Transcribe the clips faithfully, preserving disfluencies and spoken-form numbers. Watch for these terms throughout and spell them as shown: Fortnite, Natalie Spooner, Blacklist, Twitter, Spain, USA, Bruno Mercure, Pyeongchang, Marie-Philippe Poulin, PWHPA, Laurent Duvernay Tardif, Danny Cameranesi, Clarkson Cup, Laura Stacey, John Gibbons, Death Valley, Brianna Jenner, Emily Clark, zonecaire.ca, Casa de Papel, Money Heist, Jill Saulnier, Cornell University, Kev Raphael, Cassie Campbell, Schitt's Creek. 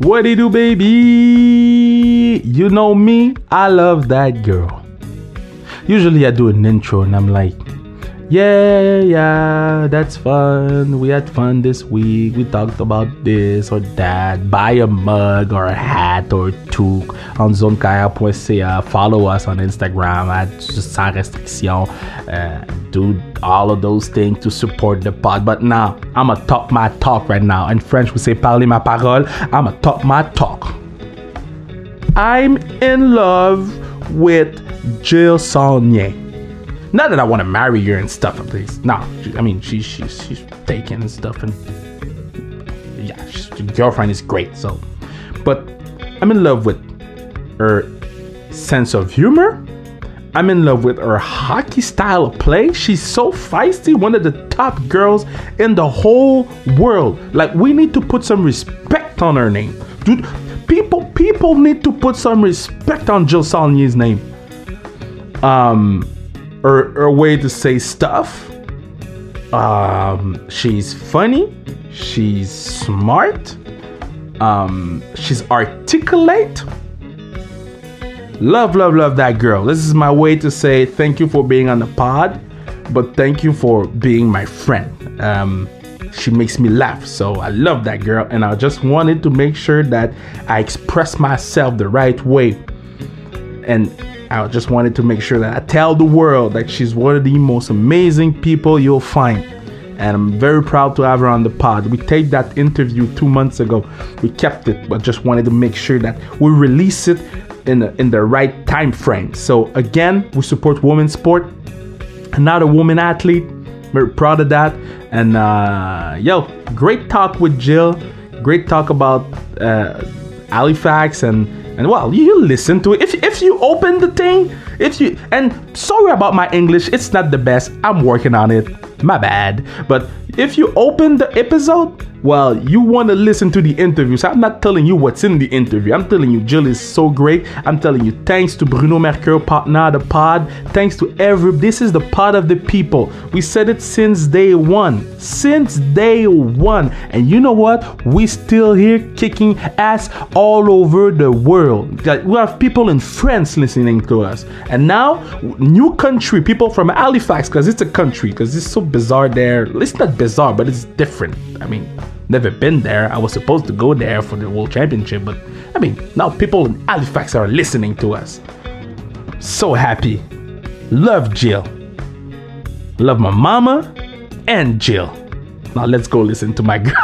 What do you do, baby? You know me, I love that girl. Usually I do an intro and I'm like, yeah, yeah, that's fun. We had fun this week. We talked about this or that. Buy a mug or a hat or two on zonecaire.ca. Follow us on Instagram at sans restriction. Uh, do all of those things to support the pod. But now, I'm a talk my talk right now. In French, we say parler ma parole. I'm a talk my talk. I'm in love with Jill Saulnier. Not that I want to marry her and stuff like this. No, I mean, she, she, she's taken and stuff. And yeah, she's, her girlfriend is great. So, but I'm in love with her sense of humor. I'm in love with her hockey style of play. She's so feisty. One of the top girls in the whole world. Like, we need to put some respect on her name. Dude, people, people need to put some respect on Jill Saulnier's name. Um... Her, her way to say stuff. Um, she's funny. She's smart. Um, she's articulate. Love, love, love that girl. This is my way to say thank you for being on the pod, but thank you for being my friend. Um, she makes me laugh, so I love that girl, and I just wanted to make sure that I express myself the right way. And I just wanted to make sure that I tell the world that she's one of the most amazing people you'll find. And I'm very proud to have her on the pod. We taped that interview two months ago. We kept it, but just wanted to make sure that we release it in the, in the right time frame. So again, we support women's sport. Another woman athlete. Very proud of that. And uh, yo, great talk with Jill. Great talk about uh, Halifax and And well, you listen to it. If if you open the thing, if you and sorry about my English, it's not the best. I'm working on it. My bad. But if you open the episode, well, you want to listen to the interview. So I'm not telling you what's in the interview. I'm telling you, Jill is so great. I'm telling you, thanks to Bruno Mercure, partner of the pod. Thanks to every. This is the pod of the people. We said it since day one. Since day one. And you know what? We still here kicking ass all over the world. We have people in France listening to us. And now, new country. People from Halifax, because it's a country. Because it's so bizarre there. It's not bizarre, but it's different. I mean, never been there. I was supposed to go there for the World Championship, but I mean, now people in Halifax are listening to us. So happy. Love Jill. Love my mama and Jill. Now let's go listen to my girl.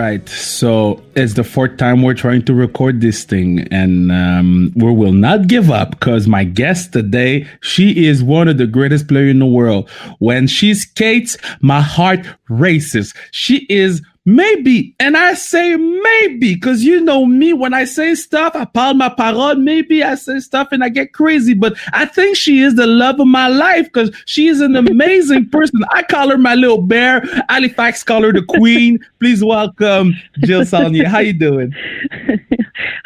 Right, so it's the fourth time we're trying to record this thing, and um, we will not give up because my guest today, she is one of the greatest players in the world. When she skates, my heart races. She is maybe, and I say maybe because you know me, when I say stuff, I parle ma parole, maybe I say stuff and I get crazy, but I think she is the love of my life because she is an amazing person. I call her my little bear. Halifax call her the queen. Please welcome Jill Saulnier. How you doing?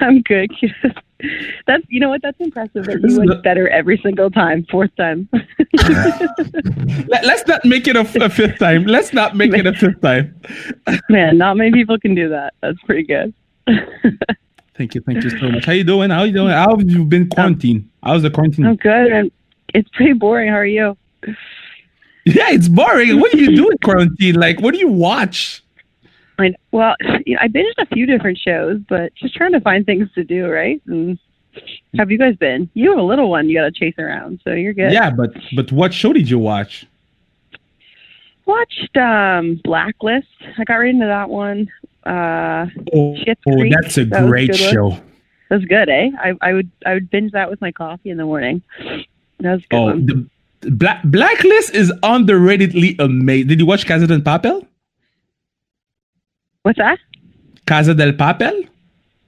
I'm good. That's, you know what, that's impressive that you went better every single time, fourth time. Let, let's not make it a, a fifth time. Let's not make man, it a fifth time. Man, not many people can do that. That's pretty good. Thank you. Thank you so much. How you doing? How you doing? How have you been quarantined? How's the quarantine? I'm good. I'm, it's pretty boring. How are you? Yeah, it's boring. What do you do in quarantine? Like, what do you watch? I, well, you know, I've been in a few different shows, but just trying to find things to do, right? And how have you guys been? You have a little one you got to chase around, so you're good. Yeah, but but what show did you watch? Watched um, Blacklist. I got right into that one. Uh, oh, Schitt's Creek. Oh, that's a that great was show. That's good, eh? I, I would I would binge that with my coffee in the morning. That was a good. Oh, one. The Black Blacklist is underratedly amazing. Did you watch Casa de Papel? What's that? Casa del Papel?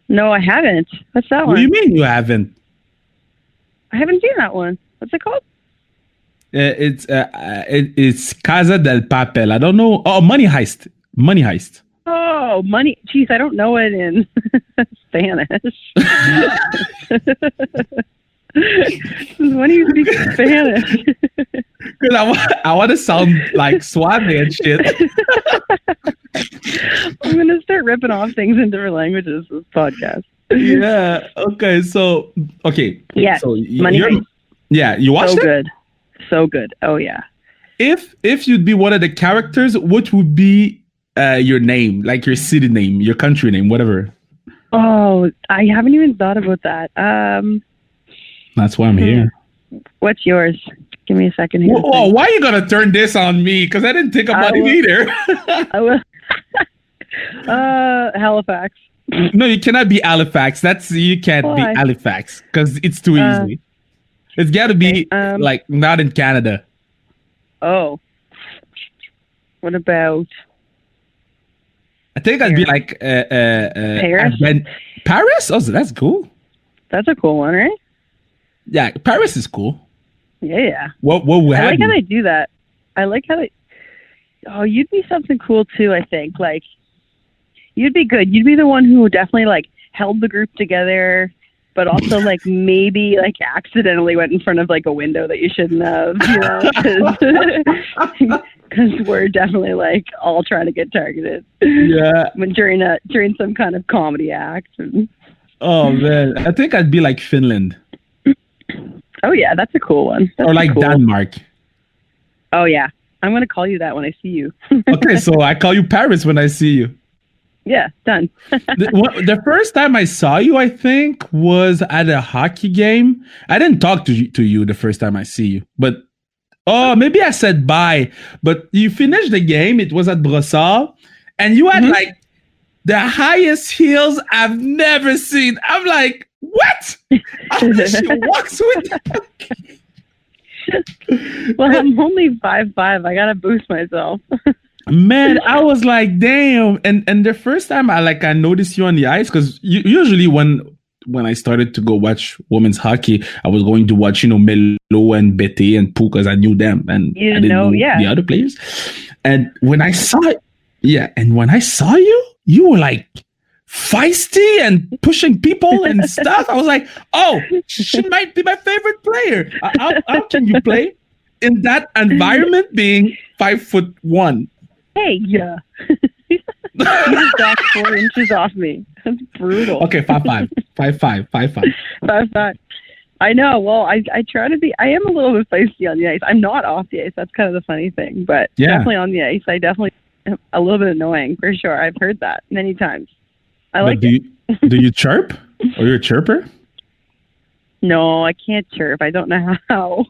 No, I haven't. What's that one? What do you mean you haven't? I haven't seen that one. What's it called? Uh, it's uh, it, it's Casa del Papel. I don't know. Oh, Money Heist. Money Heist. Oh, Money. Jeez, I don't know it in Spanish. When do you speak Spanish? Because I want, I want to sound like Swan Man shit. I'm going to start ripping off things in different languages this podcast. Yeah. Okay. So, okay. Yeah. So Money Heist. Yeah. You watched it? So good. So good. Oh, yeah. If if you'd be one of the characters, what would be uh, your name? Like your city name, your country name, whatever. Oh, I haven't even thought about that. Um, That's why I'm hmm. here. What's yours? Give me a second here. Whoa, why are you going to turn this on me? Because I didn't think about it either. I will. uh, Halifax. No, you cannot be Halifax. That's you can't why? be Halifax because it's too uh, easy. It's got to be okay, um, like not in Canada. Oh, what about? I think Paris. I'd be like uh, uh, uh, Paris. Advent- Paris? Oh, that's cool. That's a cool one, right? Yeah, Paris is cool. Yeah, yeah. What? What? I like you? how they do that. I like how they. Oh, you'd be something cool too. I think like. You'd be good. You'd be the one who definitely like held the group together, but also like maybe like accidentally went in front of like a window that you shouldn't have, you know, because we're definitely like all trying to get targeted. Yeah. When during a during some kind of comedy act. Oh man, I think I'd be like Finland. Oh yeah, that's a cool one. That's or like cool. Denmark. Oh yeah, I'm gonna call you that when I see you. Okay, so I call you Paris when I see you. Yeah, done. the, what, the first time I saw you, I think, was at a hockey game. I didn't talk to you, to you the first time I see you, but oh, maybe I said bye. But you finished the game. It was at Brossard, and you had mm-hmm. like the highest heels I've never seen. I'm like, what? How does she walks with that? Well, I'm only five foot five. I gotta boost myself. Man, I was like, damn. And and the first time I like I noticed you on the ice, because usually when when I started to go watch women's hockey, I was going to watch, you know, Melo and Bettez and Poo because I knew them and you I didn't know, know yeah. the other players. And when I saw yeah, and when I saw you, you were like feisty and pushing people and stuff. I was like, oh, she might be my favorite player. How, how can you play in that environment being five foot one? Hey, yeah. You just knocked four inches off me. That's brutal. Okay, five five. Five five. Five five. Five five. I know. Well, I I try to be I am a little bit feisty on the ice. I'm not off the ice. That's kind of the funny thing. But yeah. Definitely on the ice. I definitely am a little bit annoying for sure. I've heard that many times. I but like do it. You, do you chirp? Are you a chirper? No, I can't chirp. I don't know how.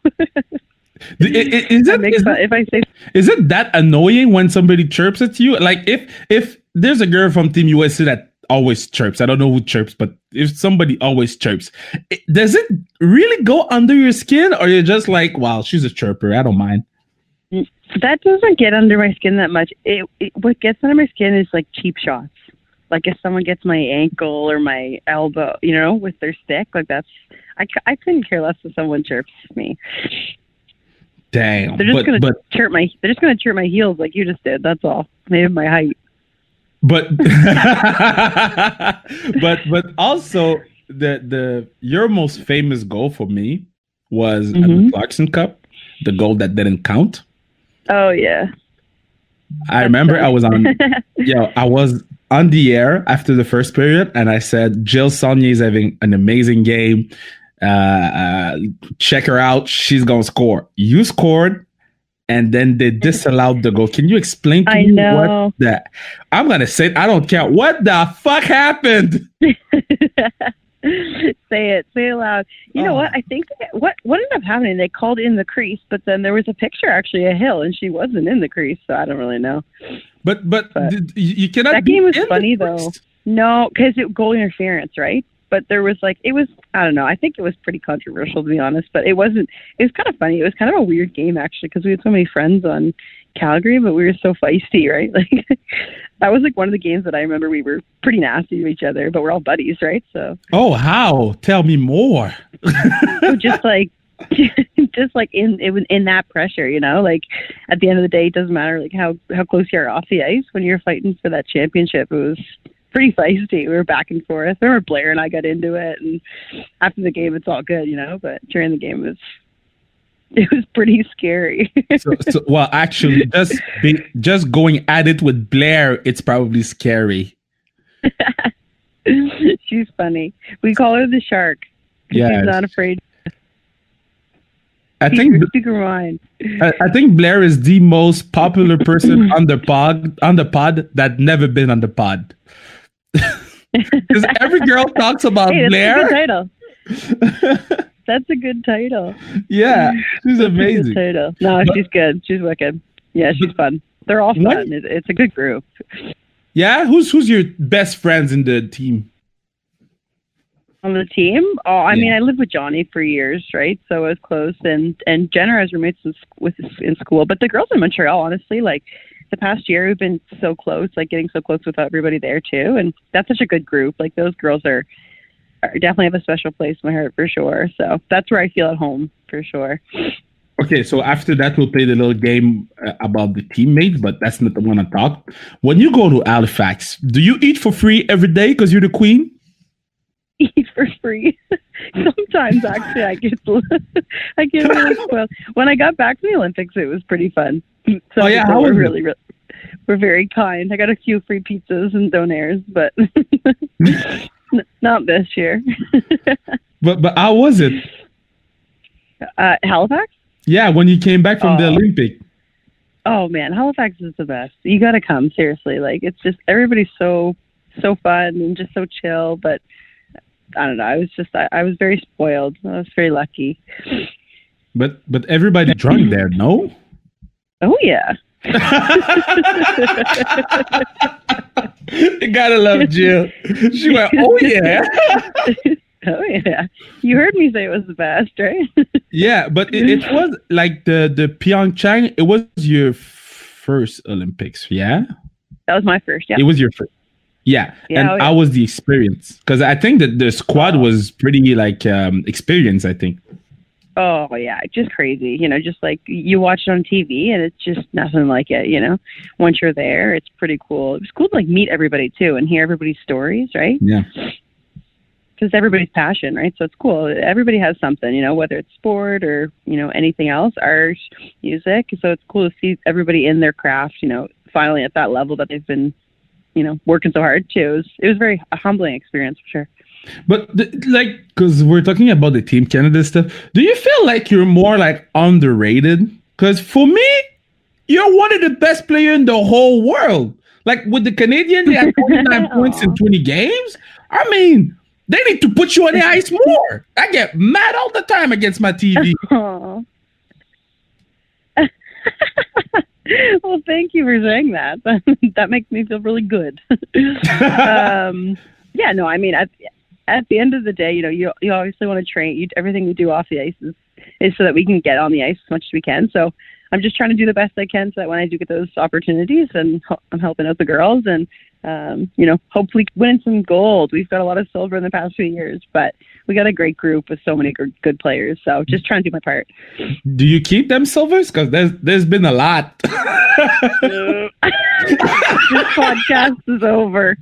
Is it, is, fun, if I say, is it that annoying when somebody chirps at you? Like if if there's a girl from Team U S A that always chirps, I don't know who chirps, but if somebody always chirps, it, does it really go under your skin, or you're just like, wow, she's a chirper, I don't mind? That doesn't get under my skin that much. It, it what gets under my skin is like cheap shots. Like if someone gets my ankle or my elbow, you know, with their stick, like that's I I couldn't care less if someone chirps me. Damn, they're just but, gonna but, chirp my. They're just gonna chirp my heels like you just did. That's all. Maybe my height. But but but also the the your most famous goal for me was mm-hmm. at the Clarkson Cup, the goal that didn't count. Oh yeah, I That's remember funny. I was on. you know, I was on the air after the first period, and I said, "Jill Saulnier is having an amazing game. Uh, uh check her out, she's gonna score." You scored, and then they disallowed the goal. Can you explain to I me know. what that I'm gonna say it, I don't care. What the fuck happened? say it, say it loud. You oh. know what? I think what what ended up happening, they called in the crease, but then there was a picture actually of Hill and she wasn't in the crease, so I don't really know. But but, but did, you cannot That game was funny though. No, because it goal interference, right? But there was like, it was, I don't know, I think it was pretty controversial to be honest, but it wasn't, it was kind of funny. It was kind of a weird game actually, because we had so many friends on Calgary, but we were so feisty, right? Like that was like one of the games that I remember we were pretty nasty to each other, but we're all buddies, right? So. Oh, how? Tell me more. So just like, just like in, it was in that pressure, you know, like at the end of the day, it doesn't matter like how, how close you are off the ice when you're fighting for that championship. It was pretty feisty. We were back and forth. I remember Blair and I got into it, and after the game, it's all good, you know, but during the game, it's it was pretty scary. so, so, well, actually, just be, just going at it with Blair, it's probably scary. She's funny. We call her the shark. Yeah, she's not afraid. I think I, I think Blair is the most popular person on the pod on the pod that never been on the pod. Because every girl talks about hey, that's Blair. A good title. That's a good title. Yeah, she's that's amazing. A good title. No, but, she's good. She's wicked. Yeah, she's fun. They're all fun. What? It's a good group. Yeah, who's who's your best friends in the team? On the team? Oh, I yeah. mean, I lived with Johnny for years, right? So I was close, and, and Jenner has roommates in, with, in school. But the girls in Montreal, honestly, like the past year, we've been so close, like getting so close with everybody there too. And that's such a good group. Like those girls are, are definitely have a special place in my heart for sure. So that's where I feel at home for sure. Okay, so after that, we'll play the little game uh, about the teammates, but that's not the one I talk. When you go to Halifax, do you eat for free every day because you're the queen? Eat for free. Sometimes actually I get I get really spoiled. When I got back from the Olympics, it was pretty fun. So oh yeah, how we're was really, really we're very kind. I got a few free pizzas and donaires, but not this year. but but how was it? Uh, Halifax? Yeah, when you came back from oh. the Olympic. Oh man, Halifax is the best. You gotta come, seriously. Like it's just everybody's so so fun and just so chill, but I don't know. I was just, I, I was very spoiled. I was very lucky. But, but everybody drunk there, no? Oh, yeah. You gotta love Jill. She went, oh, yeah. Oh, yeah. You heard me say it was the best, right? Yeah, but it, it was like the, the Pyeongchang, it was your first Olympics, yeah? That was my first, yeah. It was your first. Yeah, yeah, and oh, yeah. How was the experience? Because I think that the squad oh. was pretty, like, um, experienced, I think. Oh, yeah, just crazy. You know, just, like, you watch it on T V, and it's just nothing like it, you know? Once you're there, it's pretty cool. It was cool to, like, meet everybody, too, and hear everybody's stories, right? Yeah. Because everybody's passion, right? So it's cool. Everybody has something, you know, whether it's sport or, you know, anything else, art, music. So it's cool to see everybody in their craft, you know, finally at that level that they've been, you know, working so hard too. It was, it was very a humbling experience for sure. But the, like, because we're talking about the Team Canada stuff, do you feel like you're more like underrated? Because for me, you're one of the best players in the whole world. Like with the Canadian, they have twenty-nine points in twenty games. I mean, they need to put you on the ice more. I get mad all the time against my T V. Well, thank you for saying that. That makes me feel really good. um, yeah, no, I mean, at, at the end of the day, you know, you you obviously want to train. You, everything we do off the ice is, is so that we can get on the ice as much as we can. So I'm just trying to do the best I can so that when I do get those opportunities, and I'm helping out the girls and, um, you know, hopefully winning some gold. We've got a lot of silver in the past few years, but we got a great group with so many good, good players. So just trying to do my part. Do you keep them silvers? Because there's, there's been a lot. This podcast is over.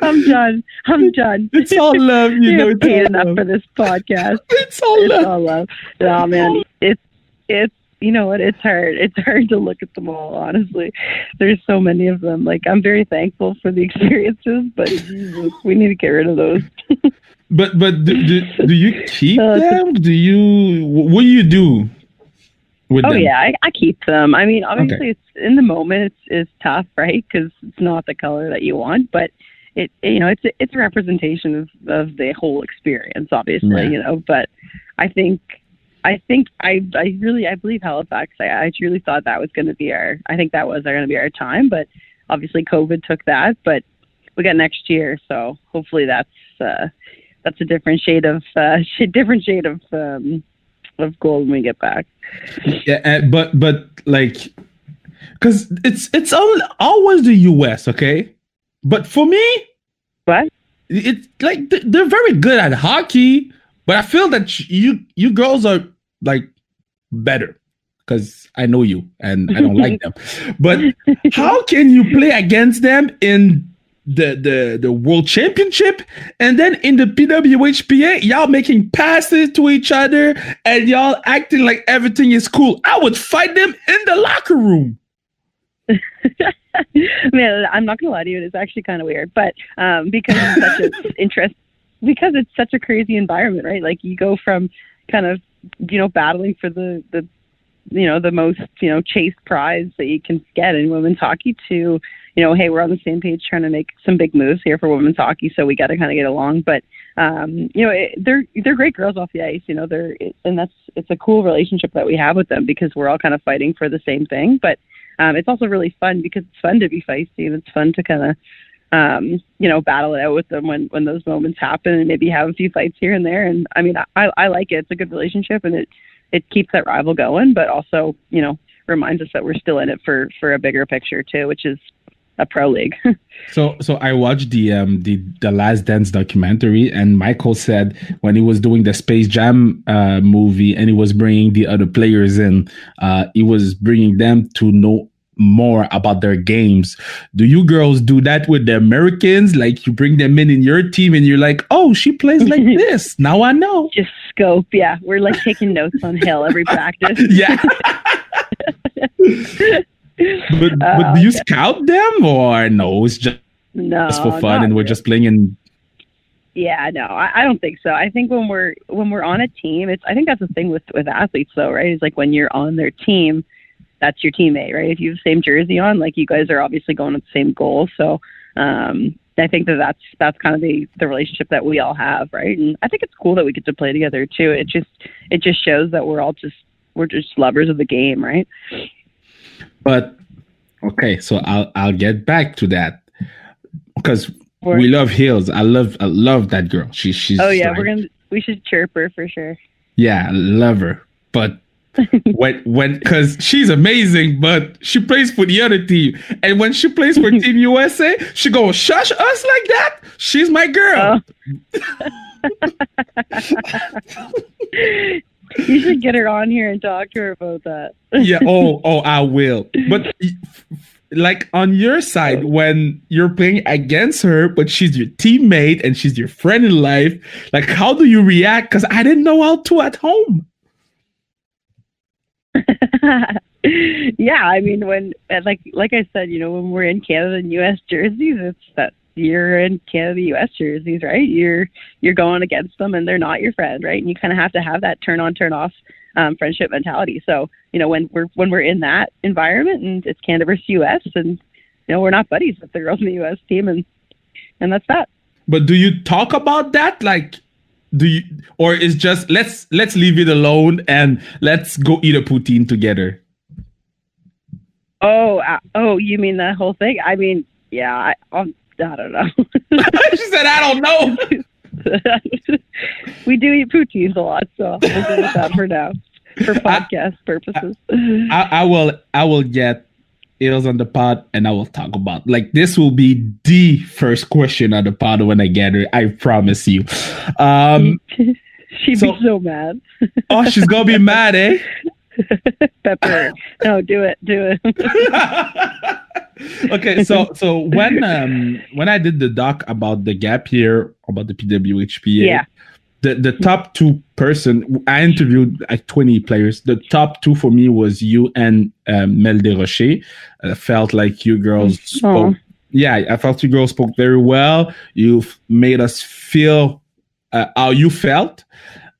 I'm done. I'm done. It's all love, you know. It's paid enough love. For this podcast. It's all it's love. All love. No, man. It's it's you know what? It's hard. It's hard to look at them all. Honestly, there's so many of them. Like I'm very thankful for the experiences, but we need to get rid of those. but but do, do, do you keep uh, them? Do you? What do you do? With oh them. yeah, I, I keep them. I mean, obviously, okay. it's in the moment. It's it's tough, right? Because it's not the color that you want, but it, it you know, it's a, it's a representation of, of the whole experience, obviously, yeah. you know. But I think I think I I really I believe Halifax. I, I truly thought that was going to be our. I think that was going to be our time, but obviously, COVID took that. But we got next year, so hopefully, that's uh, that's a different shade of uh, different shade of. Um, of gold when we get back. Yeah, but but like because it's it's all, always the U S, okay? But for me, what? It's like th- they're very good at hockey, but I feel that you you girls are like better because I know you and I don't like them. But how can you play against them in the, the, the World Championship. And then in the P W H P A, y'all making passes to each other and y'all acting like everything is cool. I would fight them in the locker room. Man, I'm not going to lie to you. It's actually kind of weird, but um, because it's such an interest, because it's such a crazy environment, right? Like you go from kind of, you know, battling for the, the, you know, the most, you know, chased prize that you can get in women's hockey to, you know, hey, we're on the same page trying to make some big moves here for women's hockey. So we got to kind of get along, but um, you know, it, they're, they're great girls off the ice, you know, they're, it, and that's, it's a cool relationship that we have with them because we're all kind of fighting for the same thing, but Um, it's also really fun because it's fun to be feisty and it's fun to kind of, um, you know, battle it out with them when, when those moments happen and maybe have a few fights here and there. And I mean, I, I like it. It's a good relationship and it, it keeps that rival going, but also, you know, reminds us that we're still in it for, for a bigger picture too, which is a pro league. so, so I watched the, um, the, the Last Dance documentary and Michael said when he was doing the Space Jam, uh, movie and he was bringing the other players in, uh, he was bringing them to know more about their games. Do you girls do that with the Americans? Like you bring them in in your team and you're like, oh, she plays like this. Now I know. Just scope. Yeah. We're like taking notes on Hill every practice. Yeah. But, but uh, do you okay. scout them or no? It's just, no, just for fun, and we're really. just playing. And yeah, no, I, I don't think so. I think when we're when we're on a team, it's I think that's the thing with with athletes, though, right? It's like when you're on their team, that's your teammate, right? If you have the same jersey on, like you guys are obviously going at the same goal. So um, I think that that's that's kind of the the relationship that we all have, right? And I think it's cool that we get to play together too. It just it just shows that we're all just we're just lovers of the game, right? But okay, so I'll I'll get back to that because we love Hills. I love I love that girl. She she's oh yeah, like, we're gonna we should chirp her for sure. Yeah, I love her. But when when because she's amazing, but she plays for the other team, and when she plays for Team U S A, she go shush us like that. She's my girl. Oh. You should get her on here and talk to her about that. Yeah. Oh, oh, I will. But like on your side, when you're playing against her, but she's your teammate and she's your friend in life, like how do you react? Because I didn't know how to at home. Yeah. I mean, when like like I said, you know, when we're in Canada and U S jerseys, it's that. You're in Canada, U S jerseys, right? You're you're going against them, and they're not your friend, right? And you kind of have to have that turn on, turn off um, friendship mentality. So you know, when we're when we're in that environment, and it's Canada versus U S, and you know, we're not buddies with the girls in the U S team, and and that's that. But do you talk about that, like, do you, or is just let's let's leave it alone and let's go eat a poutine together? Oh, uh, oh, you mean that whole thing? I mean, yeah, I, I'm. I don't know. She said, I don't know. We do eat poutines a lot, so we'll do that for now, for podcast I, purposes. I, I will I will get Eels on the pod, and I will talk about, like, this will be the first question on the pod when I get her. I promise you. Um, She'd so, be so mad. Oh, she's going to be mad, eh? Pepper. No, do it. Do it. Okay, so so when um when I did the doc about the gap year, about the P W H P A, yeah. the, the top two person, I interviewed like twenty players. The top two for me was you and um, Melo Desrochers. I felt like you girls spoke. Aww. Yeah, I felt you girls spoke very well. You've made us feel uh, how you felt.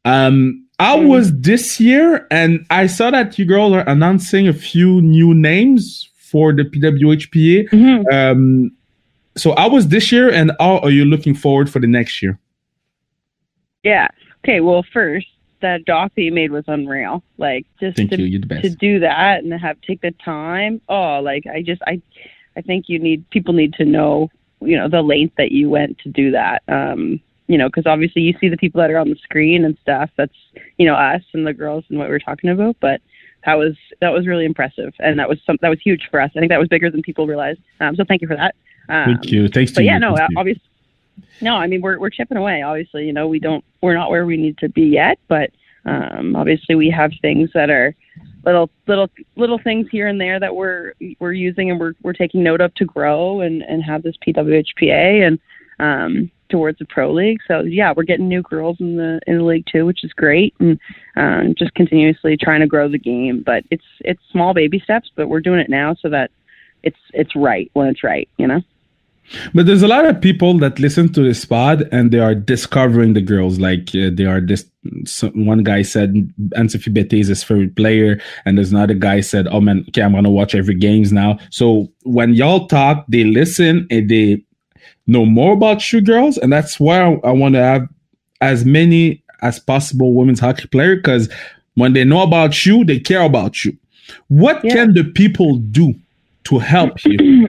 Um, I was this year, and I saw that you girls are announcing a few new names for the P W H P A. Mm-hmm. Um, so I was this year, and how are you looking forward for the next year? Yeah. Okay. Well, first, that doc that you made was unreal. Like just Thank to, you. to do that and have take the time. Oh, like I just, I, I think you need, people need to know, you know, the length that you went to do that. Um, you know, cause obviously you see the people that are on the screen and stuff. That's, you know, us and the girls and what we're talking about, but That was that was really impressive, and that was some, that was huge for us. I think that was bigger than people realized. Um, so thank you for that. Um, thank you. Thanks. But to yeah, you. no, Thank obviously, you. no. I mean, we're we're chipping away. Obviously, you know, we don't we're not where we need to be yet, but Um, obviously, we have things that are little little little things here and there that we're we're using and we're we're taking note of to grow and, and have this P W H P A and um, towards the pro league. So yeah, we're getting new girls in the in the league too, which is great, and um, just continuously trying to grow the game. But it's it's small baby steps, but we're doing it now so that it's it's right when it's right, you know. But there's a lot of people that listen to this pod and they are discovering the girls. Like uh, they are this. So one guy said Anne-Sophie Bettez is favorite player, and there's another guy said, "Oh man, okay, I'm gonna watch every games now." So when y'all talk, they listen and they know more about you girls, and that's why I, I want to have as many as possible women's hockey player, because when they know about you, they care about you. What yeah. can the people do to help you?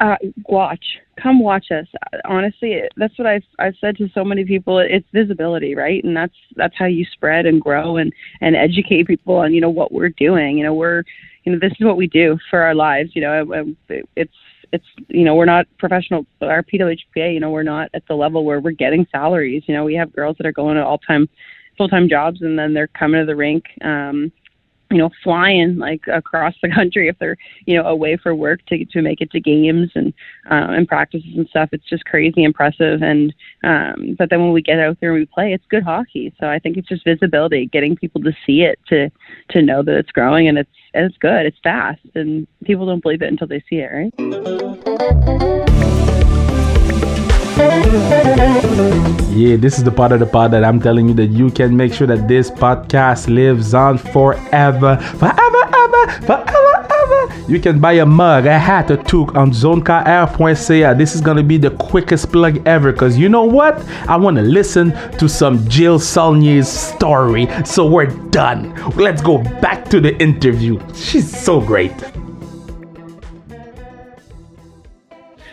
Uh, watch, come watch us. Honestly, that's what I've, I've said to so many people. It's visibility, right? And that's, that's how you spread and grow and, and educate people on, you know, what we're doing. You know, we're, you know, this is what we do for our lives. You know, it's, it's, you know, we're not professional, but our P W H P A, you know, we're not at the level where we're getting salaries. You know, we have girls that are going to all time, full-time jobs, and then they're coming to the rink, um, you know, flying like across the country if they're, you know, away for work to to make it to games and uh, and practices and stuff. It's just crazy impressive. And um, but then when we get out there and we play, it's good hockey. So I think it's just visibility, getting people to see it, to to know that it's growing and it's and it's good. It's fast, and people don't believe it until they see it, right? Yeah, this is the part of the pod that I'm telling you that you can make sure that this podcast lives on forever. Forever, ever, forever, ever. You can buy a mug, a hat, a toque on zone care dot c a. This is going to be the quickest plug ever, because you know what? I want to listen to some Jill Saulnier's story. So we're done. Let's go back to the interview. She's so great.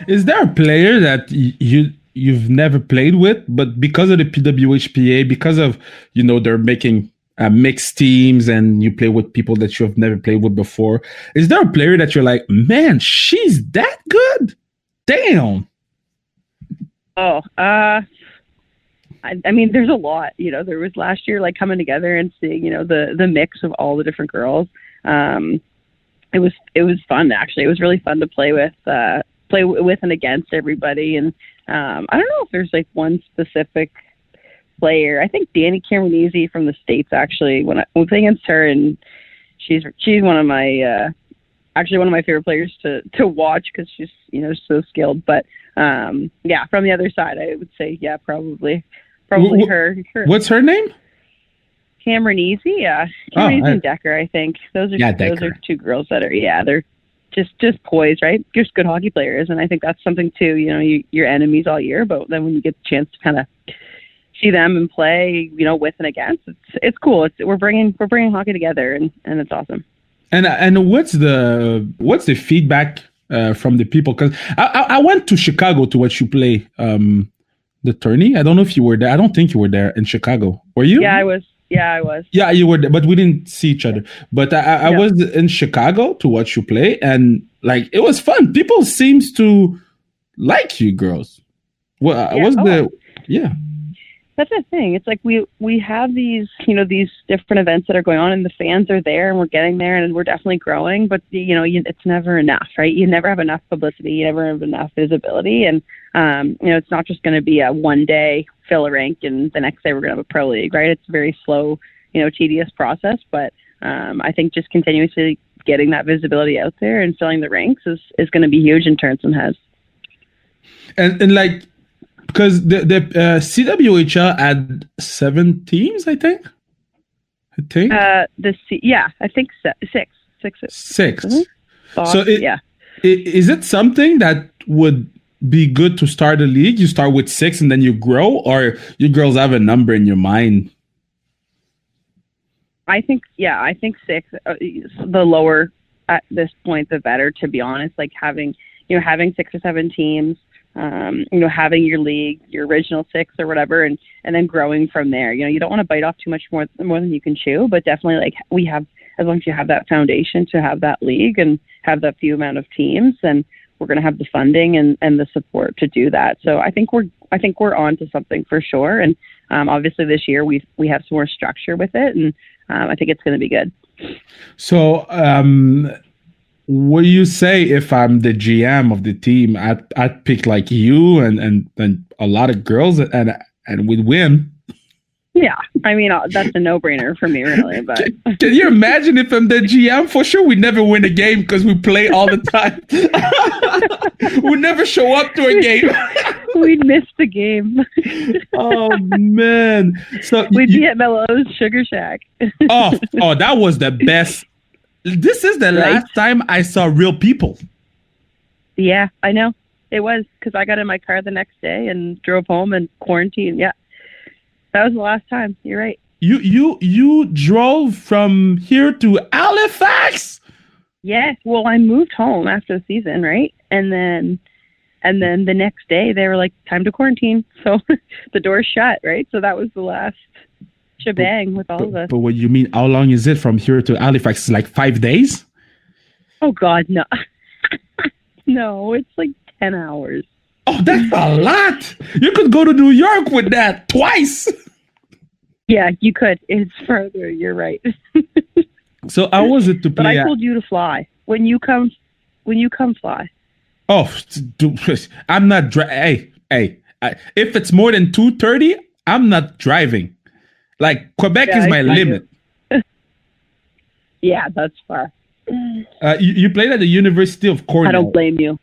Is there a player that y- you... you've never played with, but because of the P W H P A, because of, you know, they're making uh, mixed teams and you play with people that you have never played with before, is there a player that you're like, man, she's that good? Damn. Oh, uh, I, I mean, there's a lot, you know, there was last year, like coming together and seeing, you know, the, the mix of all the different girls. Um, it was, it was fun. Actually, it was really fun to play with, uh, play w- with and against everybody. And, Um, I don't know if there's like one specific player. I think Danny Cameranesi from the States, actually, when I we play against her, and she's she's one of my uh, actually one of my favorite players to to watch, because she's, you know, so skilled. But um, yeah, from the other side, I would say yeah, probably probably what, her, her. What's her name? Cameranesi, yeah, Cameranesi oh, I, and Decker. I think those are yeah, those Decker. are two girls that are yeah they're. Just, just poise, right? Just good hockey players, and I think that's something too. You know, you, your enemies all year, but then when you get the chance to kind of see them and play, you know, with and against, it's it's cool. It's we're bringing we're bringing hockey together, and, and it's awesome. And and what's the what's the feedback uh, from the people? Because I, I I went to Chicago to watch you play um, the tourney. I don't know if you were there. I don't think you were there in Chicago. Were you? Yeah, I was. Yeah, I was. Yeah, you were, but we didn't see each other. But I, I yeah. was in Chicago to watch you play, and like it was fun. People seems to like you girls. Well, yeah. was oh, the yeah. That's the thing. It's like we we have these, you know, these different events that are going on, and the fans are there, and we're getting there, and we're definitely growing. But you know, you, it's never enough, right? You never have enough publicity. You never have enough visibility, and um, you know, it's not just going to be a one day. Fill a rank and the next day we're going to have a pro league, right? It's a very slow, you know, tedious process, but um, I think just continuously getting that visibility out there and filling the ranks is, is going to be huge in terms of has. And, and like, because the, the uh, C W H L had seven teams, I think? I think? Uh, the C- yeah, I think se- six. Six. Six. Mm-hmm. Box, so it, yeah. It, is it something that would be good to start a league? You start with six and then you grow, or you girls have a number in your mind? I think, yeah, I think six, uh, the lower at this point, the better, to be honest. Like having, you know, having six or seven teams, um, you know, having your league, your original six or whatever, and, and then growing from there. You know, you don't want to bite off too much more, more than you can chew, but definitely like we have, as long as you have that foundation to have that league and have that few amount of teams, and we're going to have the funding and, and the support to do that. So I think we're I think we're on to something for sure. And um, obviously this year we we have some more structure with it, and um, I think it's going to be good. So um, what do you say if I'm the G M of the team? I'd, I'd pick like you and, and, and a lot of girls, and and we'd win. Yeah, I mean, that's a no-brainer for me, really. But can, can you imagine if I'm the G M? For sure, we never win a game because we play all the time. We never show up to a game. We'd miss the game. Oh, man. So We'd you, be at Melo's Sugar Shack. oh, oh, that was the best. This is the right? last time I saw real people. Yeah, I know. It was because I got in my car the next day and drove home and quarantined. Yeah. That was the last time. You're right. You you you drove from here to Halifax. Yes. Well, I moved home after the season, right? And then and then the next day they were like, time to quarantine. So the door's shut, right? So that was the last shebang but, with all but, of us. But what you mean, how long is it from here to Halifax? It's like five days? Oh God, no. No, it's like ten hours. Oh, that's a lot. You could go to New York with that twice. Yeah, you could. It's further. You're right. So how was it to play? But I told you to fly when you come. When you come, fly. Oh, I'm not dri- Hey, hey. I, if it's more than two thirty, I'm not driving. Like Quebec yeah, is my I, limit. I yeah, that's far. Uh, you, you played at the University of Cornell. I don't blame you.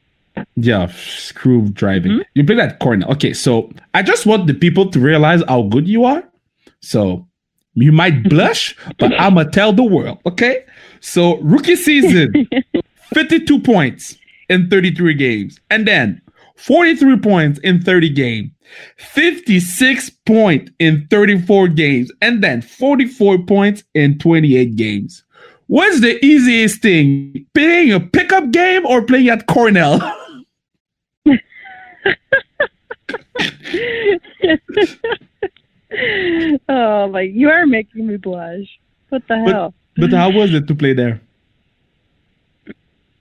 Yeah, screw driving. Mm-hmm. You play that Cornell. Okay, so I just want the people to realize how good you are. So you might blush, but I'm going to tell the world, okay? So rookie season, fifty-two points in thirty-three games. And then forty-three points in thirty games. fifty-six points in thirty-four games. And then forty-four points in twenty-eight games. What's the easiest thing? Playing a pickup game or playing at Cornell? Oh, like you are making me blush. What the hell? But, but how was it to play there? It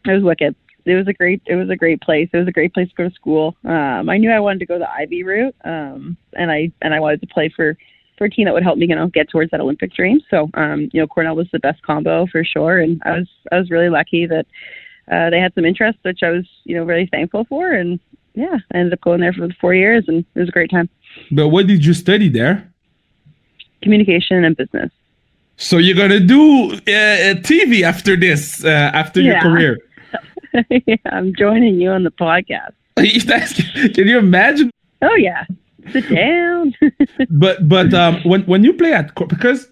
was wicked. It was a great. It was a great place. It was a great place to go to school. Um, I knew I wanted to go the Ivy route, um, and I and I wanted to play for. for a team that would help me, you know, get towards that Olympic dream. So, um, you know, Cornell was the best combo for sure. And I was, I was really lucky that uh, they had some interest, which I was, you know, really thankful for. And yeah, I ended up going there for four years and it was a great time. But what did you study there? Communication and business. So you're going to do uh, T V after this, uh, after yeah. your career. Yeah, I'm joining you on the podcast. Can you imagine? Oh yeah. Sit down. but but um, when when you play at court, because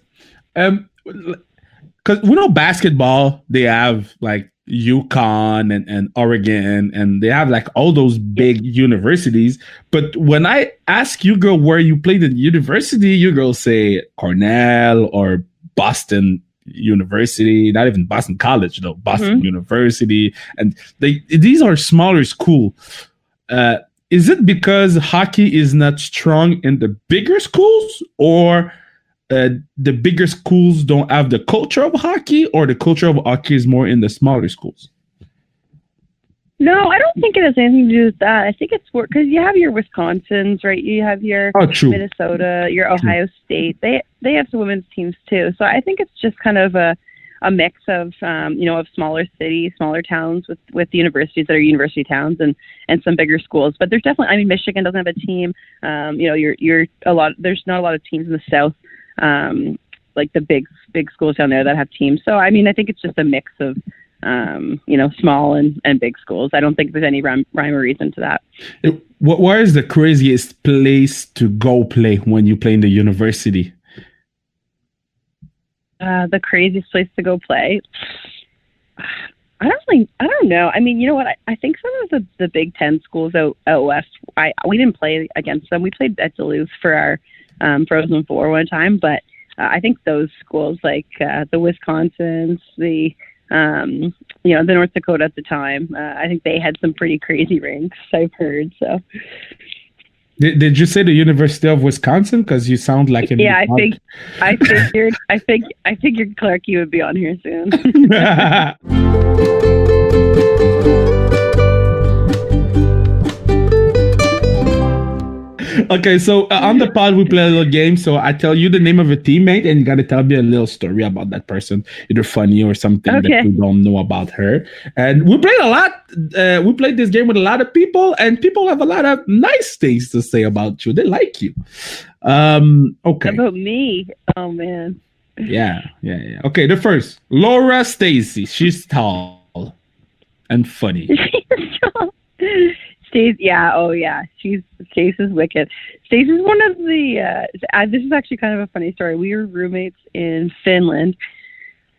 um, because we know basketball, they have like UConn and, and Oregon, and they have like all those big universities. But when I ask you girl where you played in university, you girls say Cornell or Boston University, not even Boston College though, Boston mm-hmm. University, and they these are smaller school. Uh, Is it because hockey is not strong in the bigger schools, or uh, the bigger schools don't have the culture of hockey, or the culture of hockey is more in the smaller schools? No, I don't think it has anything to do with that. I think it's because you have your Wisconsins, right? You have your oh, Minnesota, your Ohio true. State. They they have some women's teams too. So I think it's just kind of a a mix of, um, you know, of smaller cities, smaller towns with, with the universities that are university towns and, and some bigger schools. But there's definitely, I mean, Michigan doesn't have a team. Um, you know, you're, you're a lot, there's not a lot of teams in the South, um, like the big, big schools down there that have teams. So, I mean, I think it's just a mix of, um, you know, small and, and big schools. I don't think there's any rhyme, rhyme or reason to that. What, where is the craziest place to go play when you play in the university? Uh, the craziest place to go play. I don't think, I don't know. I mean, you know what? I, I think some of the, the Big Ten schools out, out west, I, we didn't play against them. We played at Duluth for our um, Frozen Four one time, but uh, I think those schools like uh, the Wisconsins, the, um, you know, the North Dakota at the time, uh, I think they had some pretty crazy rinks, I've heard. So. Did, did you say the University of Wisconsin? Because you sound like a yeah. I think I figured I think I figured Clark, you would be on here soon. Okay, so uh, on the pod, we play a little game. So I tell you the name of a teammate, and you got to tell me a little story about that person, either funny or something okay. that we don't know about her. And we played a lot. Uh, we played this game with a lot of people, and people have a lot of nice things to say about you. They like you. Um, okay. How about me? Oh, man. Yeah, yeah, yeah. Okay, the first, Laura Stacey. She's tall and funny. She's tall. Stace, yeah, oh yeah, she's Stace is wicked. Stace is one of the. Uh, I, this is actually kind of a funny story. We were roommates in Finland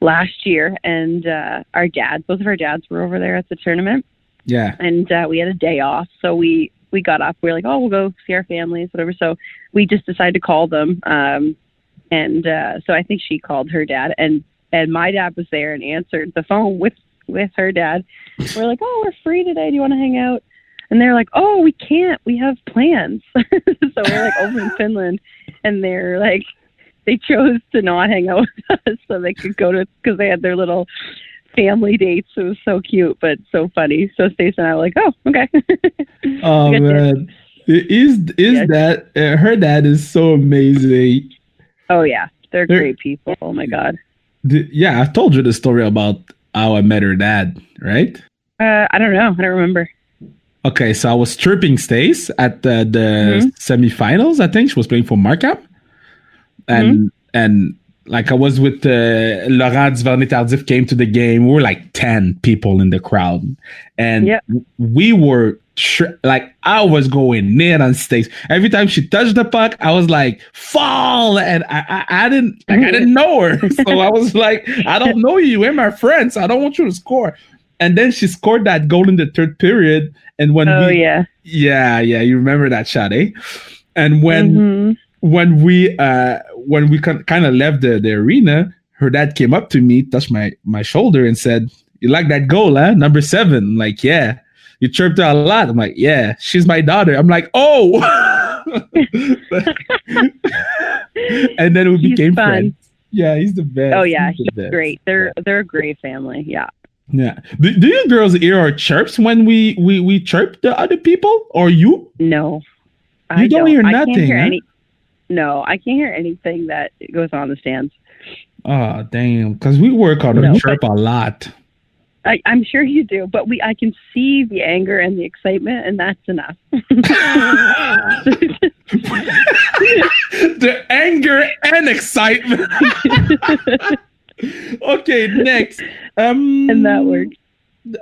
last year, and uh, our dads, both of our dads, were over there at the tournament. Yeah, and uh, we had a day off, so we we got up. We were like, oh, we'll go see our families, whatever. So we just decided to call them, um, and uh, so I think she called her dad, and and my dad was there and answered the phone with with her dad. We're like, oh, we're free today. Do you want to hang out? And they're like, oh, we can't. We have plans. So we're like over in Finland, and they're like, they chose to not hang out with us so they could go to, because they had their little family dates. It was so cute, but so funny. So Stacey and I were like, oh, okay. Oh, man. It is is yes. that, uh, her dad is so amazing. Oh, yeah. They're, they're great people. Oh, my God. The, yeah, I told you the story about how I met her dad, right? Uh, I don't know. I don't remember. Okay, so I was chirping Stace at the, the mm-hmm. semifinals. I think she was playing for Markham, and mm-hmm. and like I was with uh, Laurent Duvernay Tardif came to the game. We were like ten people in the crowd, and yep. we were tri- like I was going in on Stace every time she touched the puck. I was like fall, and I I, I didn't like, I didn't know her, so I was like I don't know you. We're my friends. So I don't want you to score. And then she scored that goal in the third period. And when oh, we, yeah. yeah, yeah, you remember that shot, eh? And when mm-hmm. when we uh, when we con- kind of left the, the arena, her dad came up to me, touched my, my shoulder, and said, "You like that goal, huh? Number seven." I'm like, yeah. You chirped her a lot. I'm like, yeah. She's my daughter. I'm like, oh. And then we he's became fun. friends. Yeah, he's the best. Oh yeah, he's, he's the great. Best. They're they're a great family. Yeah. Yeah. Do, do you girls hear our chirps when we, we, we chirp the other people or you? No. I you don't, don't. hear nothing. I can't hear huh? any, no, I can't hear anything that goes on the stands. Oh, damn. Because we work on no, the chirp a lot. I, I'm sure you do, but we I can see the anger and the excitement, and that's enough. The anger and excitement. Okay, next. Um, and that worked.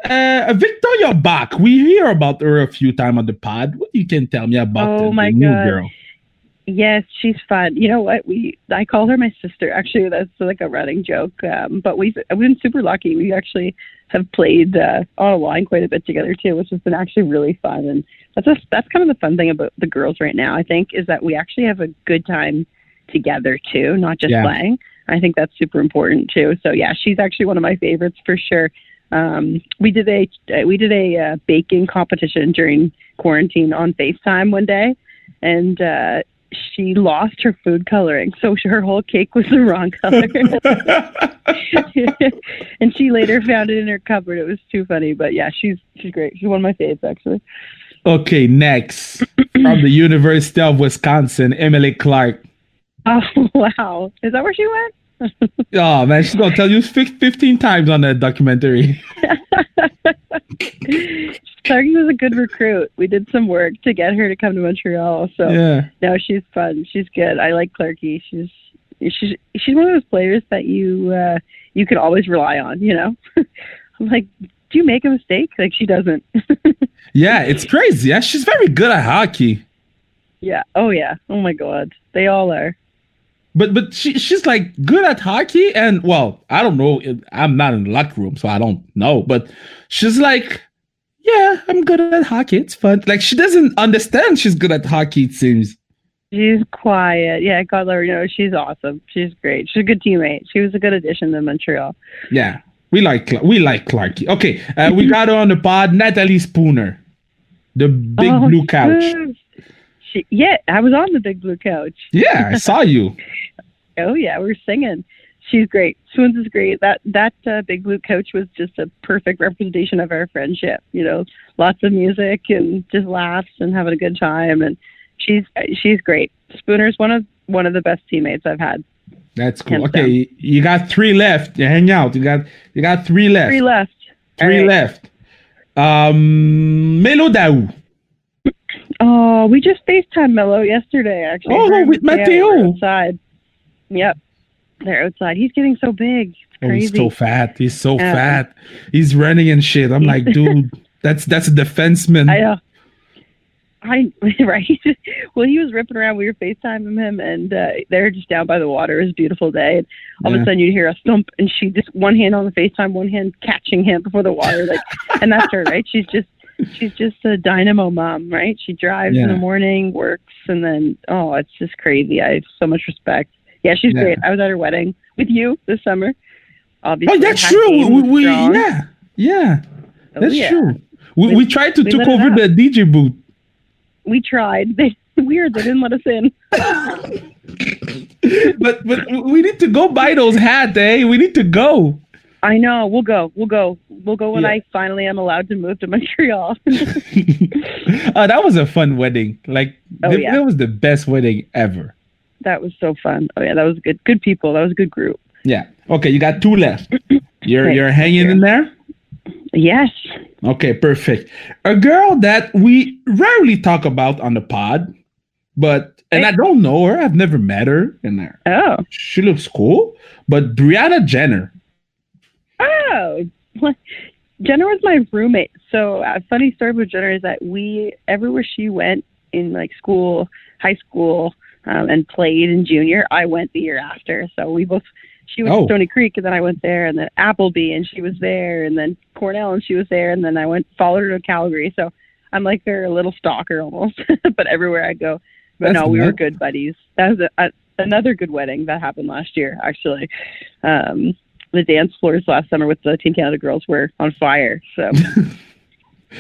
Uh, Victoria Bach. We hear about her a few times on the pod. What you can tell me about oh the, my the new girl? Yes, she's fun. You know what? We I call her my sister. Actually, that's like a running joke. Um, but we've, we've been super lucky. We actually have played uh, online quite a bit together too, which has been actually really fun. And that's a, that's kind of the fun thing about the girls right now, I think, is that we actually have a good time together too, not just yeah. playing. I think that's super important too. So yeah, she's actually one of my favorites for sure. Um, we did a we did a uh, baking competition during quarantine on FaceTime one day, and uh, she lost her food coloring, so her whole cake was the wrong color. And she later found it in her cupboard. It was too funny, but yeah, she's she's great. She's one of my faves actually. Okay, next from the University of Wisconsin, Emily Clark. Oh, wow. Is that where she went? Oh, man, she's going to tell you fifteen times on that documentary. Clarkson was a good recruit. We did some work to get her to come to Montreal. So, yeah. No, she's fun. She's good. I like Clarky. She's she's she's one of those players that you uh, you can always rely on, you know? I'm like, do you make a mistake? Like, she doesn't. Yeah, it's crazy. Yeah, she's very good at hockey. Yeah. Oh, yeah. Oh, my God. They all are. But but she she's like good at hockey, and well, I don't know. I'm not in the locker room, so I don't know. But she's like, yeah, I'm good at hockey. It's fun. Like she doesn't understand she's good at hockey. It seems she's quiet. Yeah, God love her. You know, she's awesome. She's great. She's a good teammate. She was a good addition to Montreal. Yeah, we like we like Clarky. Okay, uh, we got her on the pod. Natalie Spooner, the big oh, blue couch. Good. She, yeah, I was on the big blue couch. Yeah, I saw you. Oh, yeah, we were singing. She's great. Swoons is great. That that uh, big blue couch was just a perfect representation of our friendship. You know, lots of music and just laughs and having a good time. And she's she's great. Spooner's one of one of the best teammates I've had. That's cool. Hands okay, down. You got three left. Hang out. You got you got three left. Three left. Three right. left. Um, Melo Daoust. Oh, we just FaceTimed Melo yesterday, actually. Oh, no, with Matteo. Outside. Yep, they're outside. He's getting so big. It's crazy. Oh, he's so fat. He's so um, fat. He's running and shit. I'm like, dude, that's that's a defenseman. I know. I right. Well, he was ripping around. We were FaceTiming him, and uh, they're just down by the water. It was a beautiful day, and all yeah. of a sudden you'd hear a thump, and she just one hand on the FaceTime, one hand catching him before the water, like, and that's her, right? She's just she's just a dynamo mom, right? She drives yeah. in the morning, works, and then oh, it's just crazy. I have so much respect. Yeah, she's yeah. great. I was at her wedding with you this summer. Obviously, oh, that's true. We, we yeah, yeah, oh, that's yeah. true. We we, we tried to we took over the D J booth. We tried. They weird. They didn't let us in. but but we need to go buy those hats, eh? We need to go. I know. We'll go. We'll go. We'll go when yeah. I finally am allowed to move to Montreal. uh, that was a fun wedding. Like oh, th- yeah. that was the best wedding ever. That was so fun. Oh yeah, that was good. Good people. That was a good group. Yeah. Okay, you got two left. You're okay. You're hanging in there. Yes. Okay, perfect. A girl that we rarely talk about on the pod, but and I don't know her. I've never met her, and oh, she looks cool. But Brianna Jenner. Oh, Jenner was my roommate. So a funny story with Jenner is that we everywhere she went in like school, high school, um, and played in junior. I went the year after, so we both. She went oh. to Stony Creek, and then I went there, and then Appleby, and she was there, and then Cornell, and she was there, and then I went followed her to Calgary. So I'm like their little stalker almost, but everywhere I go. But That's no, we nice. were good buddies. That was a, a, another good wedding that happened last year, actually. Um, the dance floors last summer with the Team Canada girls were on fire. So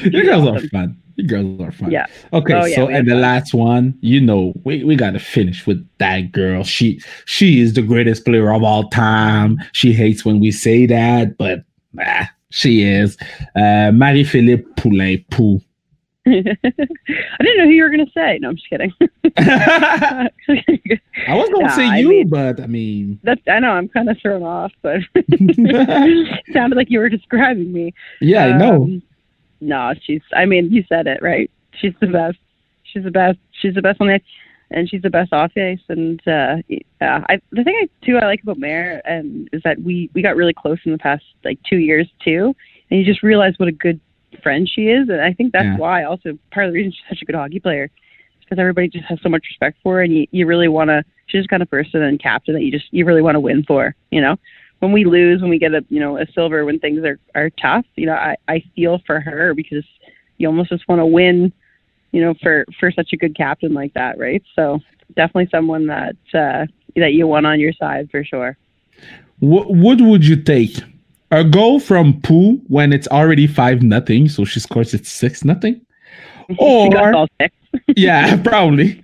you girls awesome. are fun. You girls are fun. Yeah. Okay. Oh, yeah, so and the fun. last one, you know, we, we gotta finish with that girl. She she is the greatest player of all time. She hates when we say that, but ah, she is. Uh, Marie-Philippe Poulin. Pou. I didn't know who you were gonna say. No, I'm just kidding. I was gonna nah, say I you, mean, but I mean, that's I know I'm kind of thrown off, but sounded like you were describing me. Yeah, um, I know. No, she's, I mean, you said it, right? She's the best. She's the best. She's the best on the ice, and she's the best off the ice. And uh, yeah, I, the thing, I, too, I like about Mare and is that we, we got really close in the past, like, two years, too. And you just realize what a good friend she is. And I think that's yeah. why, also, part of the reason she's such a good hockey player is because everybody just has so much respect for her. And you, you really want to, she's the kind of person and captain that you just, you really want to win for, you know? When we lose, when we get a you know a silver, when things are, are tough, you know I, I feel for her because you almost just want to win, you know for, for such a good captain like that, right? So definitely someone that uh, that you want on your side for sure. What what would you take? A goal from Pooh when it's already five nothing, so she scores it six nothing, or she got all six. yeah, probably,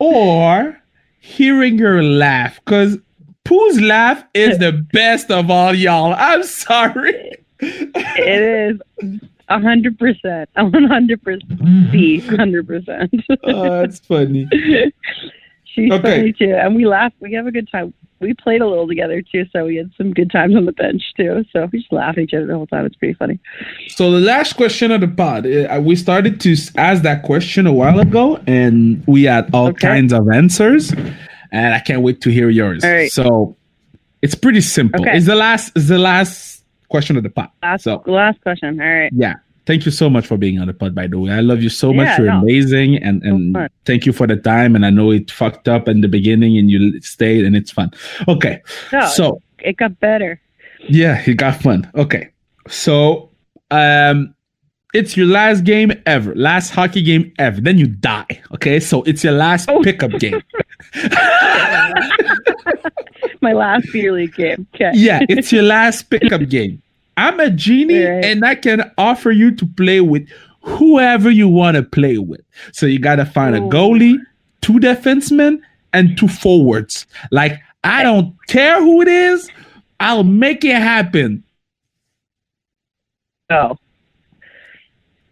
or hearing her laugh because. Pooh's laugh is the best of all y'all. I'm sorry. It is one hundred percent. one hundred percent. B, one hundred percent. Oh, that's funny. She's okay. funny, too. And we laugh. We have a good time. We played a little together, too, so we had some good times on the bench, too. So we just laugh at each other the whole time. It's pretty funny. So the last question of the pod, we started to ask that question a while ago, and we had all okay. kinds of answers. And I can't wait to hear yours. All right. So it's pretty simple. Okay. It's the last it's the last question of the pod. Last, so, last question. All right. Yeah. Thank you so much for being on the pod, by the way. I love you so yeah, much. You're no. amazing. And, and so thank you for the time. And I know it fucked up in the beginning and you stayed and it's fun. Okay. No, so it got better. Yeah, it got fun. Okay. So um, it's your last game ever. Last hockey game ever. Then you die. Okay. So it's your last oh. pickup game. My last beer league game. Okay. Yeah, it's your last pickup game. I'm a genie, right. and I can offer you to play with whoever you want to play with. So you gotta find Ooh. a goalie, two defensemen, and two forwards. Like I don't care who it is, I'll make it happen. Oh.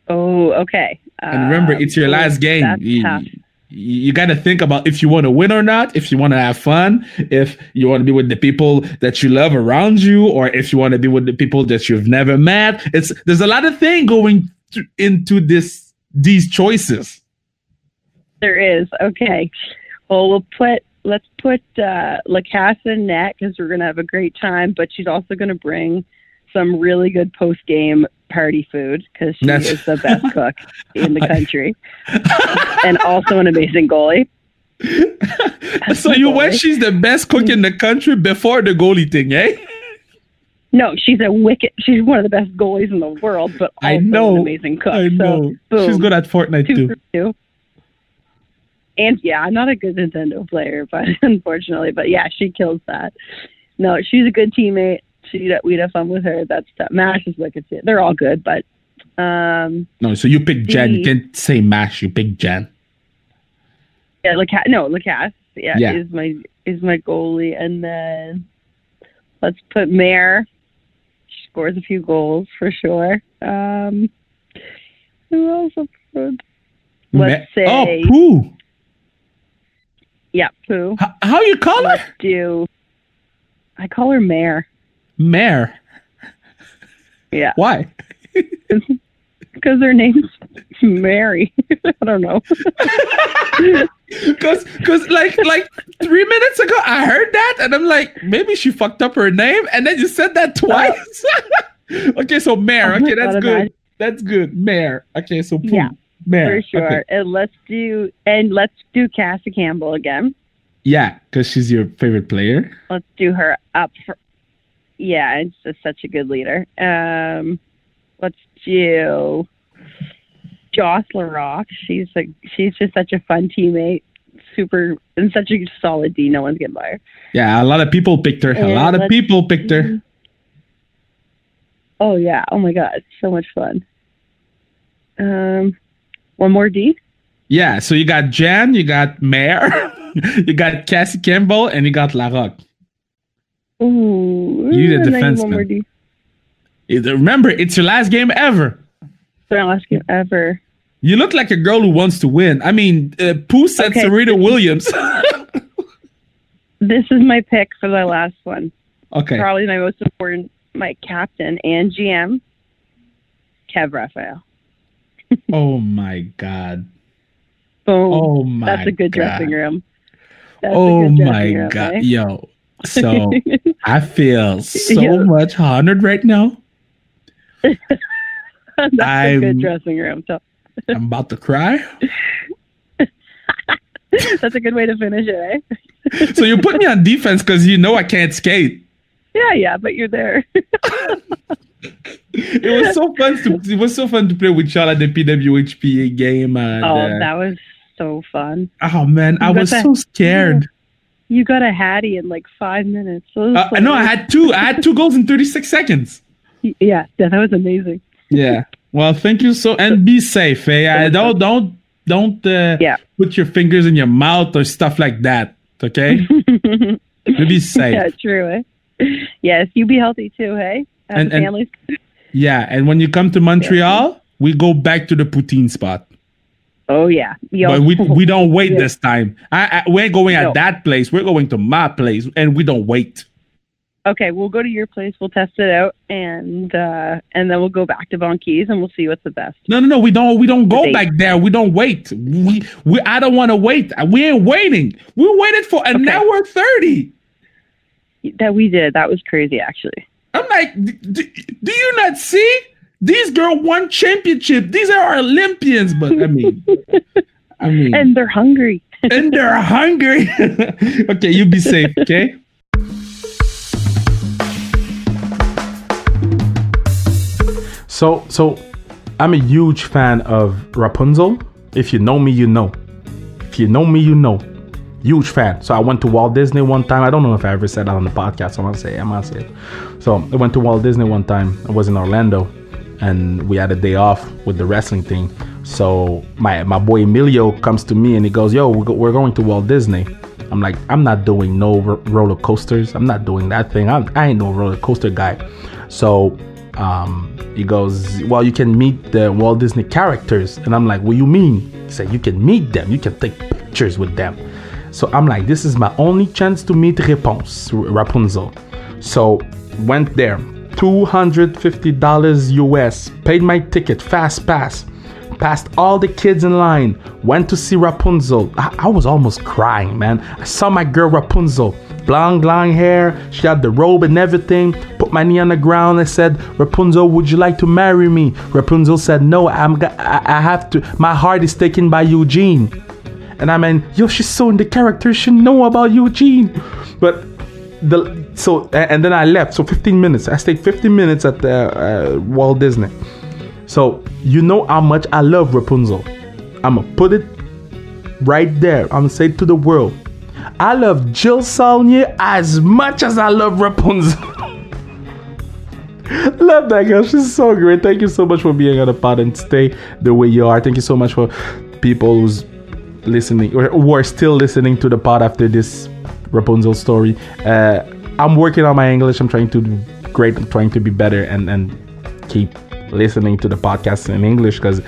Oh, okay. Uh, and remember, it's your last game. That's tough. you got to think about if you want to win or not, if you want to have fun, if you want to be with the people that you love around you, or if you want to be with the people that you've never met. It's there's a lot of things going to, into this these choices. There is. Okay. Well, we'll put let's put uh, La Casa in net because we're going to have a great time, but she's also going to bring some really good post-game party food because she That's... is the best cook in the country and also an amazing goalie. So you goalie. Went she's the best cook in the country before the goalie thing, eh? No, she's a wicked, she's one of the best goalies in the world, but also I know. an amazing cook. I know. So, boom, she's good at Fortnite two too. Two. And yeah, I'm not a good Nintendo player, but unfortunately, but yeah, she kills that. No, she's a good teammate. She'd, we'd have fun with her. That's tough. Mash is wicked too. They're all good, but um, no. So you pick Jen. The, you didn't say Mash. You pick Jen. Yeah, Lacasse. No, Lacasse. Yeah, yeah, is my is my goalie, and then let's put Mare. She scores a few goals for sure. Um, who else? Let's Ma- say oh, Pooh. Yeah, Pooh. H- how you call let's her? Do I call her Mare? Mare. Yeah. Why? Because their name's Mary. I don't know. Because because like like three minutes ago I heard that and I'm like, maybe she fucked up her name, and then you said that twice. Oh. Okay, so Mare. Okay, that's good. Imagine. That's good. Mare. Okay, so Pooh. Yeah, Mare. For sure. Okay. And let's do and let's do Cassie Campbell again. Yeah, because she's your favorite player. Let's do her up for. Yeah, it's just such a good leader. Um, let's do Joss LaRocque. She's a she's just such a fun teammate, super and such a solid D. No one's getting by her. Yeah, a lot of people picked her. And a lot of people picked her. Oh yeah! Oh my God, so much fun. Um, one more D. Yeah, so you got Jen, you got Mare, you got Cassie Campbell, and you got LaRocque. Ooh, you need a defenseman. Remember, it's your last game ever. It's my last game ever. You look like a girl who wants to win. I mean, uh, Pooh said okay. Serena Williams. This is my pick for the last one. Okay. Probably my most important, my captain and G M, Kev Raphael. Oh, my God. Boom. Oh, my God. That's a good God. dressing room. That's oh, good my room, God. Eh? Yo. So I feel so yeah. much honored right now. That's I'm, a good dressing room. So. I'm about to cry. That's a good way to finish it, eh? So you put me on defense because you know I can't skate. Yeah, yeah, but you're there. It was so fun to it was so fun to play with y'all at the P W H P A game. And, oh, uh, that was so fun. Oh man, you I was that, so scared. Yeah. You got a Hattie in like five minutes. So uh, like, no, I had two. I had two goals in thirty-six seconds. Yeah, yeah, that was amazing. Yeah. Well, thank you so, and be safe. Eh? I don't, don't, don't. Uh, yeah. Put your fingers in your mouth or stuff like that. Okay. Be safe. Yeah, true. Eh? Yes, you be healthy too. Hey, have and, and families. Yeah, and when you come to Montreal, yeah. we go back to the poutine spot. Oh, yeah. Yo. But we we don't wait yeah. this time. I, I, we're going no. at that place. We're going to my place, and we don't wait. Okay, we'll go to your place. We'll test it out, and uh, and then we'll go back to Bonkeys, and we'll see what's the best. No, no, no. We don't. We don't go back there. We don't wait. We we. I don't want to wait. We ain't waiting. We waited for an okay. hour thirty. That we did. That was crazy, actually. I'm like, do, do you not see? These girls won championship. These are our Olympians, but I mean, I mean, and they're hungry. and they're hungry. Okay, you be safe. Okay. So, so I'm a huge fan of Rapunzel. If you know me, you know. If you know me, you know. Huge fan. So I went to Walt Disney one time. I don't know if I ever said that on the podcast. So I'm gonna say, I'm gonna say it. So I went to Walt Disney one time. I was in Orlando. And we had a day off with the wrestling thing. So my my boy Emilio comes to me and he goes, yo, we're going to Walt Disney. I'm like, I'm not doing no r- roller coasters. I'm not doing that thing. I'm, I ain't no roller coaster guy. So um, he goes, well, you can meet the Walt Disney characters. And I'm like, what do you mean? He said, you can meet them. You can take pictures with them. So I'm like, this is my only chance to meet Réponse, Rapunzel. So went there, two hundred fifty dollars U S, paid my ticket, fast pass, passed all the kids in line, went to see Rapunzel. I, I was almost crying, man. I saw my girl Rapunzel, blonde, long hair, she had the robe and everything. Put my knee on the ground and said, Rapunzel, would you like to marry me? Rapunzel said, no, I'm, I, I have to, my heart is taken by Eugene. And I mean, yo, she's so in the character, she know about Eugene. But the, so, and then I left, so fifteen minutes. I stayed fifteen minutes at the, uh, Walt Disney. So, you know how much I love Rapunzel. I'm going to put it right there. I'm going to say it to the world. I love Jill Saulnier as much as I love Rapunzel. Love that girl. She's so great. Thank you so much for being on the pod and stay the way you are. Thank you so much for people who's listening or who are still listening to the pod after this Rapunzel story. Uh, I'm working on my English. I'm trying to do great. I'm trying to be better and, and keep listening to the podcast in English because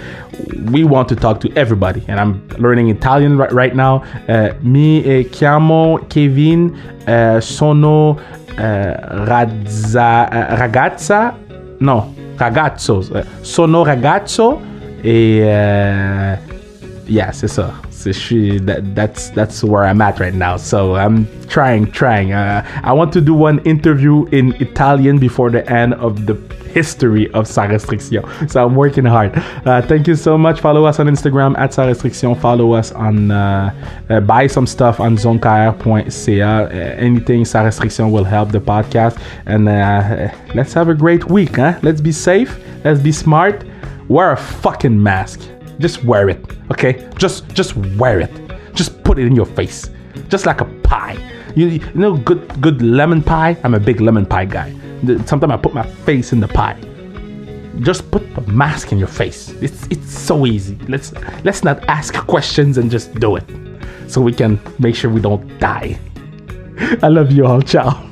we want to talk to everybody, and I'm learning Italian right, right now. Uh, mi eh, chiamo Kevin, uh, sono uh, razza, uh, ragazza, no ragazzo, uh, sono ragazzo, et uh, yeah, c'est ça. So she, that, that's that's where I'm at right now. So I'm trying, trying. Uh, I want to do one interview in Italian before the end of the history of Sans Restriction. So I'm working hard. Uh, thank you so much. Follow us on Instagram at Sans Restriction. Follow us on, uh, uh, buy some stuff on zonecaire dot c a. Uh, anything Sans Restriction will help the podcast. And uh, let's have a great week. Huh? Let's be safe. Let's be smart. Wear a fucking mask. Just wear it, okay? Just just wear it. Just put it in your face. Just like a pie. You, you know good good lemon pie? I'm a big lemon pie guy. Sometimes I put my face in the pie. Just put a mask in your face. It's it's so easy. Let's let's not ask questions and just do it. So we can make sure we don't die. I love you all. Ciao.